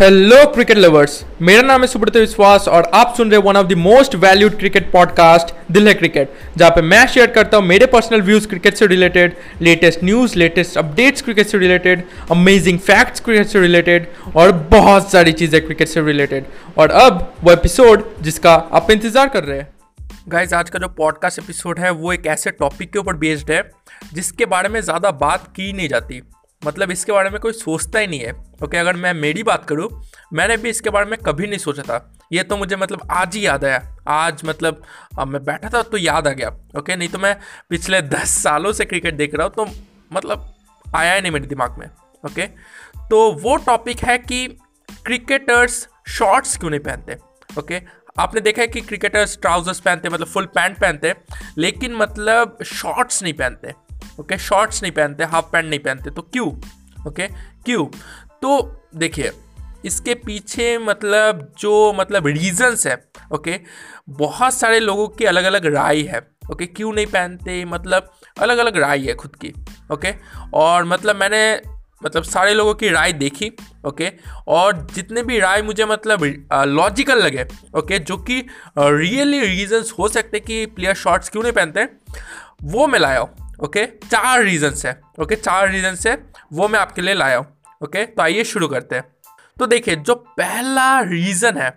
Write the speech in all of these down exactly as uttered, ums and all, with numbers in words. Hello cricket lovers, मेरा नाम है सुब्रत विश्वास और आप सुन रहे one of the most valued cricket podcast दिल है क्रिकेट, जहां पे मैं शेयर करता हूं मेरे पर्सनल व्यूज क्रिकेट से related, latest news, latest updates cricket से रिलेटेड, अमेजिंग फैक्ट्स क्रिकेट से रिलेटेड और बहुत सारी चीज़ें क्रिकेट से रिलेटेड। और अब वो एपिसोड जिसका आप इंतज़ार कर रहे हैं। गाइज, आज का जो पॉडकास्ट एपिसोड है वो एक ऐसे टॉपिक के ऊपर बेस्ड है जिसके बारे में ज़्यादा बात की नहीं जाती, मतलब इसके बारे में कोई सोचता ही नहीं है। ओके, अगर मैं मेरी बात करूँ, मैंने भी इसके बारे में कभी नहीं सोचा था। ये तो मुझे मतलब आज ही याद आया, आज मतलब मैं बैठा था तो याद आ गया। ओके, नहीं तो मैं पिछले दस सालों से क्रिकेट देख रहा हूँ तो मतलब आया ही नहीं मेरे दिमाग में। ओके, तो वो टॉपिक है कि क्रिकेटर्स शॉर्ट्स क्यों नहीं पहनते। ओके, आपने देखा है कि क्रिकेटर्स ट्राउजर्स पहनते, मतलब फुल पैंट पहनते, लेकिन मतलब शॉर्ट्स नहीं पहनते। ओके, शॉर्ट्स नहीं पहनते, हाफ पैंट नहीं पहनते, तो क्यों? ओके, क्यों? तो देखिए, इसके पीछे मतलब जो मतलब रीजंस है, ओके, बहुत सारे लोगों की अलग अलग राय है। ओके, क्यों नहीं पहनते, मतलब अलग अलग राय है खुद की। ओके, और मतलब मैंने मतलब सारे लोगों की राय देखी। ओके, और जितने भी राय मुझे मतलब लॉजिकल लगे, ओके, जो कि रियली रीजंस हो सकते कि प्लेयर शॉर्ट्स क्यों नहीं पहनते, वो मैं लाया हूँ। ओके, चार रीजंस है। ओके, चार रीजंस है, वो मैं आपके लिए लाया हूँ। ओके, तो आइए शुरू करते हैं। तो देखिए, जो पहला रीज़न है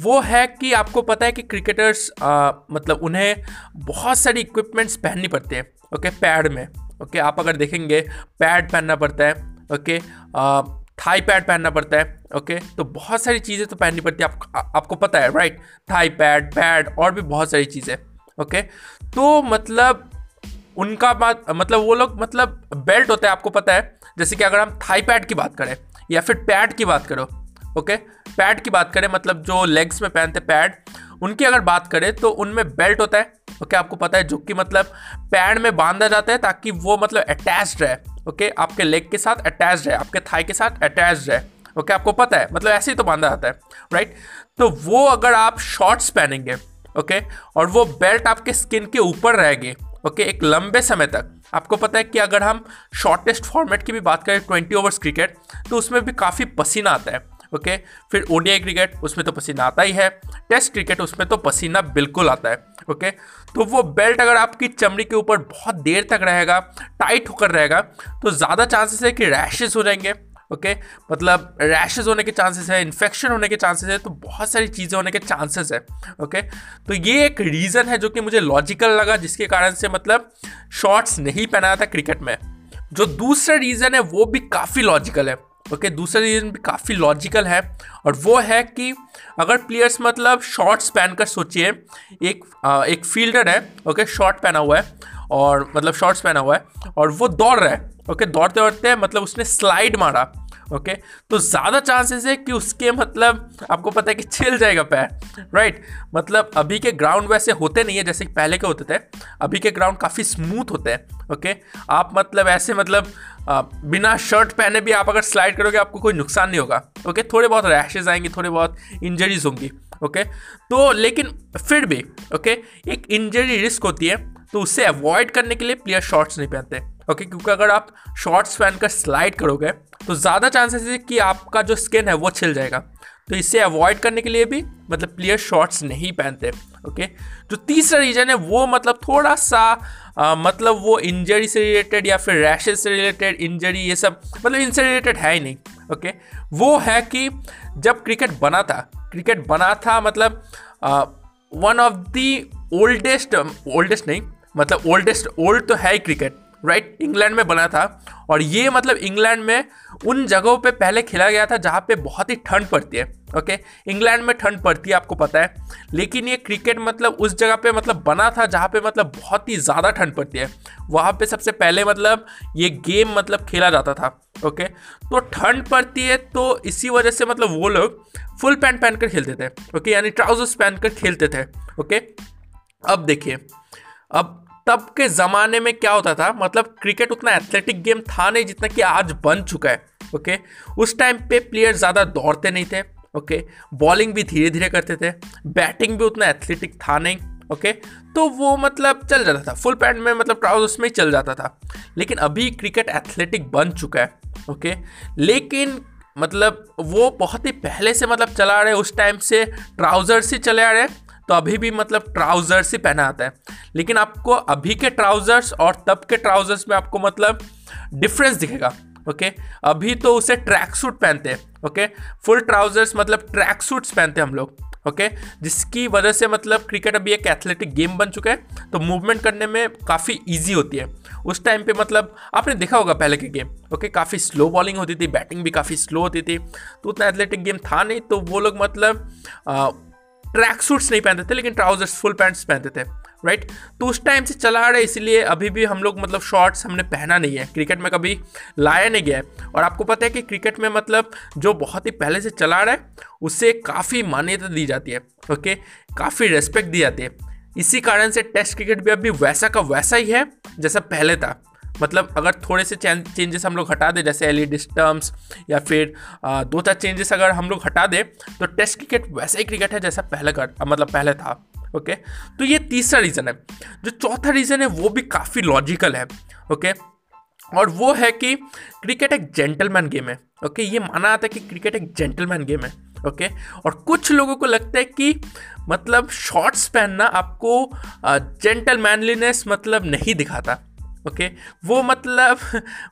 वो है कि आपको पता है कि क्रिकेटर्स आ, मतलब उन्हें बहुत सारी इक्विपमेंट्स पहननी पड़ती है। ओके, पैड में, ओके, आप अगर देखेंगे पैड पहनना पड़ता है। ओके, आ, थाई पैड पहनना पड़ता है। ओके, तो बहुत सारी चीज़ें तो पहननी पड़ती है, आप, आ, आपको पता है, राइट? थाई पैड, पैड और भी बहुत सारी चीज़ें। ओके, तो मतलब उनका बात मतलब वो लोग मतलब बेल्ट होता है, आपको पता है, जैसे कि अगर हम थाई पैड की बात करें या फिर पैड की बात करो। ओके, पैड की बात करें, मतलब जो लेग्स में पहनते पैड, उनकी अगर बात करें तो उनमें बेल्ट होता है। ओके, आपको पता है, जो कि मतलब पैड में बांधा जाता है ताकि वो मतलब अटैच्ड रहे। ओके, आपके लेग के साथ अटैच रहे, आपके थाई के साथ अटैच रहे। ओके, आपको पता है, मतलब ऐसे ही तो बांधा जाता है, राइट? तो वो अगर आप शॉर्ट्स पहनेंगे, ओके, और वो बेल्ट आपके स्किन के ऊपर रहेगी। ओके, okay, एक लंबे समय तक, आपको पता है कि अगर हम शॉर्टेस्ट फॉर्मेट की भी बात करें ट्वेंटी ओवर्स क्रिकेट, तो उसमें भी काफ़ी पसीना आता है। ओके, okay, फिर ओडीआई क्रिकेट, उसमें तो पसीना आता ही है, टेस्ट क्रिकेट, उसमें तो पसीना बिल्कुल आता है। ओके, okay, तो वो बेल्ट अगर आपकी चमड़ी के ऊपर बहुत देर तक रहेगा, टाइट होकर रहेगा, तो ज़्यादा चांसेस है कि रैशेस हो जाएंगे। ओके, okay, मतलब रैशेस होने के चांसेस है, इन्फेक्शन होने के चांसेस है, तो बहुत सारी चीज़ें होने के चांसेस है। ओके, okay, तो ये एक रीज़न है जो कि मुझे लॉजिकल लगा, जिसके कारण से मतलब शॉर्ट्स नहीं पहनाया था क्रिकेट में। जो दूसरा रीज़न है वो भी काफ़ी लॉजिकल है। ओके, okay, दूसरा रीज़न भी काफ़ी लॉजिकल है, और वो है कि अगर प्लेयर्स मतलब शॉर्ट्स पहनकर, सोचिए एक आ, एक फील्डर है, ओके, okay, शॉर्ट पहना हुआ है और मतलब शॉर्ट्स पहना हुआ है और वो दौड़ रहा है। ओके, दौड़ते दौड़ते मतलब उसने स्लाइड मारा। ओके, तो ज़्यादा चांसेस है कि उसके मतलब आपको पता है कि छिल जाएगा पैर, राइट? मतलब अभी के ग्राउंड वैसे होते नहीं है जैसे पहले के होते थे, अभी के ग्राउंड काफ़ी स्मूथ होते हैं। ओके, आप मतलब ऐसे मतलब आ, बिना शर्ट पहने भी आप अगर स्लाइड करोगे आपको कोई नुकसान नहीं होगा। ओके, थोड़े बहुत रैशेज आएंगे, थोड़े बहुत इंजरीज होंगी। ओके, तो लेकिन फिर भी ओके, एक इंजरी रिस्क होती है, तो उससे अवॉइड करने के लिए प्लेयर शॉर्ट्स नहीं पहनते। ओके, क्योंकि अगर आप शॉर्ट्स पहनकर स्लाइड करोगे तो ज़्यादा चांसेस है कि आपका जो स्किन है वो छिल जाएगा, तो इससे अवॉइड करने के लिए भी मतलब प्लेयर शॉर्ट्स नहीं पहनते। ओके, जो तीसरा रीज़न है वो मतलब थोड़ा सा आ, मतलब वो इंजरी से रिलेटेड या फिर रैशेज से रिलेटेड इंजरी, ये सब मतलब इनसे रिलेटेड है ही नहीं। ओके, वो है कि जब क्रिकेट बना था क्रिकेट बना था मतलब one of the oldest oldest नहीं मतलब ओल्डेस्ट ओल्ड तो है ही क्रिकेट, राइट? इंग्लैंड में बना था, और ये मतलब इंग्लैंड में उन जगहों पे पहले खेला गया था जहाँ पे बहुत ही ठंड पड़ती है। ओके, इंग्लैंड में ठंड पड़ती है, आपको पता है, लेकिन ये क्रिकेट मतलब उस जगह पे मतलब बना था जहाँ पे मतलब बहुत ही ज़्यादा ठंड पड़ती है, वहाँ पे सबसे पहले मतलब ये गेम मतलब खेला जाता था। ओके, तो ठंड पड़ती है, तो इसी वजह से मतलब वो लोग फुल पैंट पहन कर खेलते थे। ओके, यानी ट्राउजर्स पहन कर खेलते थे। ओके, अब देखिए, अब तब के ज़माने में क्या होता था, मतलब क्रिकेट उतना एथलेटिक गेम था नहीं जितना कि आज बन चुका है। ओके, उस टाइम पे प्लेयर ज़्यादा दौड़ते नहीं थे। ओके, बॉलिंग भी धीरे धीरे करते थे, बैटिंग भी उतना एथलेटिक था नहीं। ओके, तो वो मतलब चल जाता था फुल पैंट में, मतलब ट्राउजर्स में ही चल जाता था। लेकिन अभी क्रिकेट एथलेटिक बन चुका है। ओके, लेकिन मतलब वो बहुत ही पहले से मतलब चला रहे, उस टाइम से ट्राउज़र्स ही चले आ रहे, तो अभी भी मतलब ट्राउज़र्स ही पहना आता है। लेकिन आपको अभी के ट्राउज़र्स और तब के ट्राउज़र्स में आपको मतलब डिफरेंस दिखेगा। ओके, अभी तो उसे ट्रैक सूट पहनते हैं, ओके, फुल ट्राउज़र्स मतलब ट्रैक सूट्स पहनते हैं हम लोग, ओके, जिसकी वजह से मतलब क्रिकेट अभी एक एथलेटिक गेम बन चुका है, तो मूवमेंट करने में काफ़ी इजी होती है। उस टाइम पे मतलब आपने देखा होगा पहले के गेम, ओके, काफ़ी स्लो बॉलिंग होती थी, बैटिंग भी काफ़ी स्लो होती थी, तो उतना एथलेटिक गेम था नहीं, तो वो लोग मतलब आ, ट्रैक सूट्स नहीं पहनते थे लेकिन ट्राउज़र्स फुल पैंट्स पहनते थे, राइट। तो उस टाइम से चला आ रहा है, इसलिए अभी भी हम लोग मतलब शॉर्ट्स हमने पहना नहीं है, क्रिकेट में कभी लाया नहीं गया है। और आपको पता है कि क्रिकेट में मतलब जो बहुत ही पहले से चला आ रहा है उसे काफ़ी मान्यता दी जाती है, ओके, काफ़ी रेस्पेक्ट दी जाती है। इसी कारण से टेस्ट क्रिकेट भी अभी वैसा का वैसा ही है जैसा पहले था। मतलब अगर थोड़े से चेंजेस हम लोग हटा दें, जैसे एलईडी स्टंप्स या फिर आ, दो चार चेंजेस अगर हम लोग हटा दें, तो टेस्ट क्रिकेट वैसा ही क्रिकेट है जैसा पहले कर मतलब पहले था, ओके। तो ये तीसरा रीज़न है। जो चौथा रीज़न है वो भी काफ़ी लॉजिकल है, ओके, और वो है कि क्रिकेट एक जेंटलमैन गेम है, ओके। ये माना आता है कि क्रिकेट एक जेंटलमैन गेम है, ओके। और कुछ लोगों को लगता है कि मतलब शॉर्ट्स पहनना आपको जेंटलमैनलीनेस मतलब नहीं दिखाता, ओके, okay, वो मतलब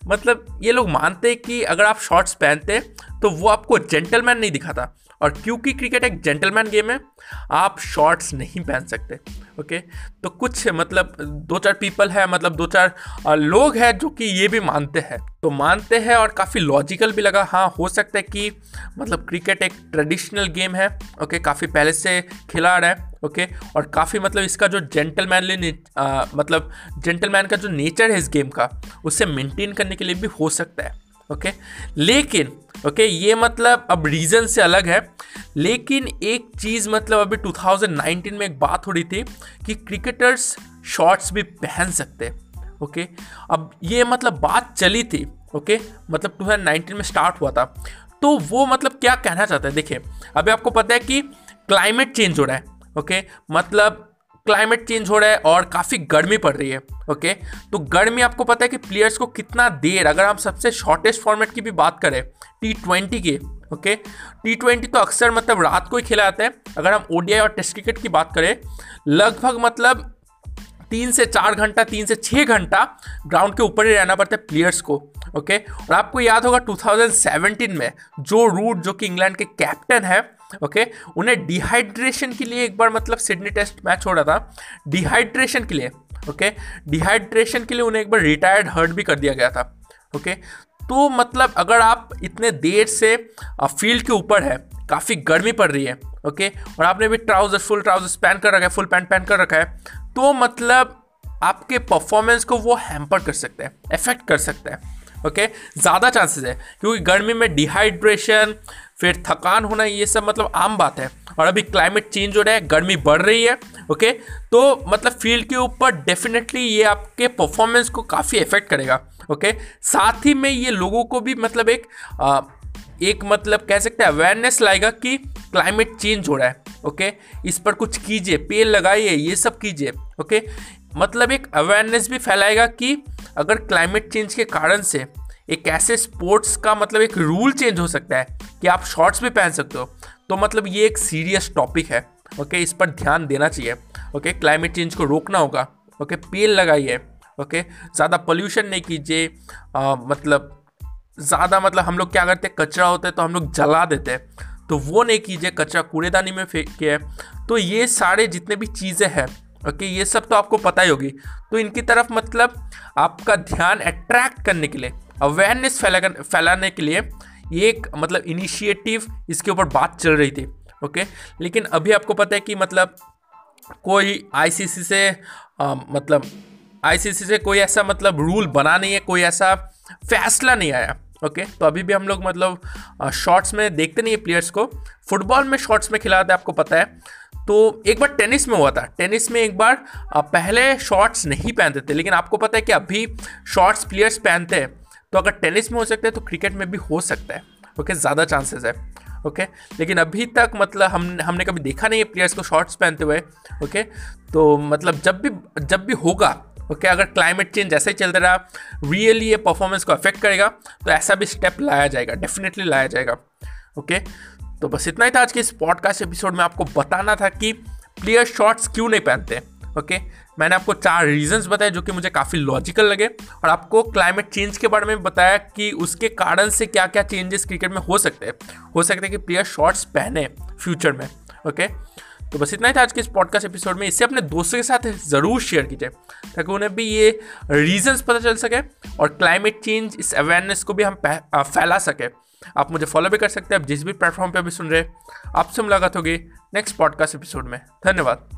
मतलब ये लोग मानते हैं कि अगर आप शॉर्ट्स पहनते तो वो आपको जेंटलमैन नहीं दिखाता, और क्योंकि क्रिकेट एक जेंटलमैन गेम है आप शॉर्ट्स नहीं पहन सकते, ओके। okay? तो कुछ मतलब दो चार पीपल है, मतलब दो चार लोग हैं जो कि ये भी मानते हैं, तो मानते हैं और काफ़ी लॉजिकल भी लगा। हाँ, हो सकता है कि मतलब क्रिकेट एक ट्रेडिशनल गेम है, ओके, okay? काफ़ी पहले से खेला आ रहा है, ओके, okay? और काफ़ी मतलब इसका जो जेंटलमैनली मतलब जेंटलमैन का जो नेचर है इस गेम का, उसे मेंटेन करने के लिए भी हो सकता है, ओके, okay? लेकिन ओके, okay, ये मतलब अब रीज़न से अलग है। लेकिन एक चीज़ मतलब अभी टू थाउज़ेंड नाइनटीन में एक बात हो रही थी कि क्रिकेटर्स शॉर्ट्स भी पहन सकते, ओके, okay? अब ये मतलब बात चली थी, ओके, okay? मतलब टू थाउज़ेंड नाइनटीन में स्टार्ट हुआ था। तो वो मतलब क्या कहना चाहता है, देखिए अभी आपको पता है कि क्लाइमेट चेंज हो रहा है, ओके, okay, मतलब क्लाइमेट चेंज हो रहा है और काफ़ी गर्मी पड़ रही है, ओके, okay? तो गर्मी आपको पता है कि प्लेयर्स को कितना देर, अगर हम सबसे शॉर्टेस्ट फॉर्मेट की भी बात करें टी ट्वेंटी की, ओके, टी ट्वेंटी तो अक्सर मतलब रात को ही खेला जाता है। अगर हम ओडीआई और टेस्ट क्रिकेट की बात करें, लगभग मतलब तीन से चार घंटा तीन से छः घंटा ग्राउंड के ऊपर ही रहना पड़ता है प्लेयर्स को, ओके। और आपको याद होगा टू थाउज़ेंड सेवेंटीन में जो रूट जो कि इंग्लैंड के कैप्टन है, ओके, उन्हें डिहाइड्रेशन के लिए एक बार मतलब सिडनी टेस्ट मैच हो रहा था, डिहाइड्रेशन के लिए, ओके, डिहाइड्रेशन के लिए उन्हें एक बार रिटायर्ड हर्ट भी कर दिया गया था, ओके। तो मतलब अगर आप इतने देर से फील्ड के ऊपर है, काफ़ी गर्मी पड़ रही है, ओके, और आपने भी ट्राउज़र फुल ट्राउजर्स पहन कर रखा है, फुल पैंट पहन कर रखा है, तो मतलब आपके परफॉर्मेंस को वो हैम्पर कर सकते हैं, इफेक्ट कर सकते हैं, ओके, ज़्यादा चांसेस है, क्योंकि गर्मी में डिहाइड्रेशन फिर थकान होना ये सब मतलब आम बात है। और अभी क्लाइमेट चेंज हो रहा है, गर्मी बढ़ रही है, ओके, तो मतलब फील्ड के ऊपर डेफिनेटली ये आपके परफॉर्मेंस को काफ़ी इफेक्ट करेगा, ओके। साथ ही में ये लोगों को भी मतलब एक आ, एक मतलब कह सकते हैं अवेयरनेस लाएगा कि क्लाइमेट चेंज हो रहा है, ओके, इस पर कुछ कीजिए, पेड़ लगाइए, ये सब कीजिए, ओके। मतलब एक अवेयरनेस भी फैलाएगा कि अगर क्लाइमेट चेंज के कारण से एक ऐसे स्पोर्ट्स का मतलब एक रूल चेंज हो सकता है कि आप शॉर्ट्स भी पहन सकते हो, तो मतलब ये एक सीरियस टॉपिक है, ओके, इस पर ध्यान देना चाहिए, ओके, क्लाइमेट चेंज को रोकना होगा, ओके, पेड़ लगाइए, ओके, ज़्यादा पोल्यूशन नहीं कीजिए, मतलब ज़्यादा मतलब हम लोग क्या करते हैं, कचरा होता है तो हम लोग जला देते हैं, तो वो नहीं कीजिए, कचरा कूड़ेदानी में फेंकिए। तो ये सारे जितने भी चीज़ें हैं, ओके, ये सब तो आपको पता ही होगी, तो इनकी तरफ मतलब आपका ध्यान अट्रैक्ट करने के लिए, अवेयरनेस फैलाने के लिए ये एक मतलब इनिशिएटिव, इसके ऊपर बात चल रही थी, ओके। लेकिन अभी आपको पता है कि मतलब कोई आईसीसी से आ, मतलब आईसीसी से कोई ऐसा मतलब रूल बना नहीं है, कोई ऐसा फैसला नहीं आया, ओके। तो अभी भी हम लोग मतलब शॉर्ट्स में देखते नहीं है प्लेयर्स को, फुटबॉल में शॉर्ट्स में खिलाते हैं आपको पता है। तो एक बार टेनिस में हुआ था, टेनिस में एक बार पहले शॉर्ट्स नहीं पहनते थे, लेकिन आपको पता है कि अभी शॉर्ट्स प्लेयर्स पहनते हैं, तो अगर टेनिस में हो सकता है तो क्रिकेट में भी हो सकता है, ओके, ज़्यादा चांसेस है, ओके। लेकिन अभी तक मतलब हम हमने कभी देखा नहीं है प्लेयर्स को शॉर्ट्स पहनते हुए, ओके। तो मतलब जब भी जब भी होगा ओके, अगर क्लाइमेट चेंज ऐसे चलता रहा रियली ये परफॉर्मेंस को अफेक्ट करेगा, तो ऐसा भी स्टेप लाया जाएगा, डेफिनेटली लाया जाएगा। ओके, तो बस इतना ही था आज के इस पॉडकास्ट एपिसोड में। आपको बताना था कि प्लेयर शॉर्ट्स क्यों नहीं पहनते। ओके, मैंने आपको चार रीजंस बताए जो कि मुझे काफ़ी लॉजिकल लगे, और आपको क्लाइमेट चेंज के बारे में बताया कि उसके कारण से क्या क्या चेंजेस क्रिकेट में हो सकते हैं, हो सकते हैं कि प्लेयर शॉर्ट्स पहने फ्यूचर में। ओके, तो बस इतना ही था आज के इस पॉडकास्ट एपिसोड में। इसे अपने दोस्तों के साथ ज़रूर शेयर कीजिए ताकि उन्हें भी ये रीजंस पता चल सके और क्लाइमेट चेंज इस अवेयरनेस को भी हम फैला सके। आप मुझे फॉलो भी कर सकते हैं, आप जिस भी प्लेटफॉर्म पर भी सुन रहे। आपसे मुलाकात होगी नेक्स्ट पॉडकास्ट एपिसोड में। धन्यवाद।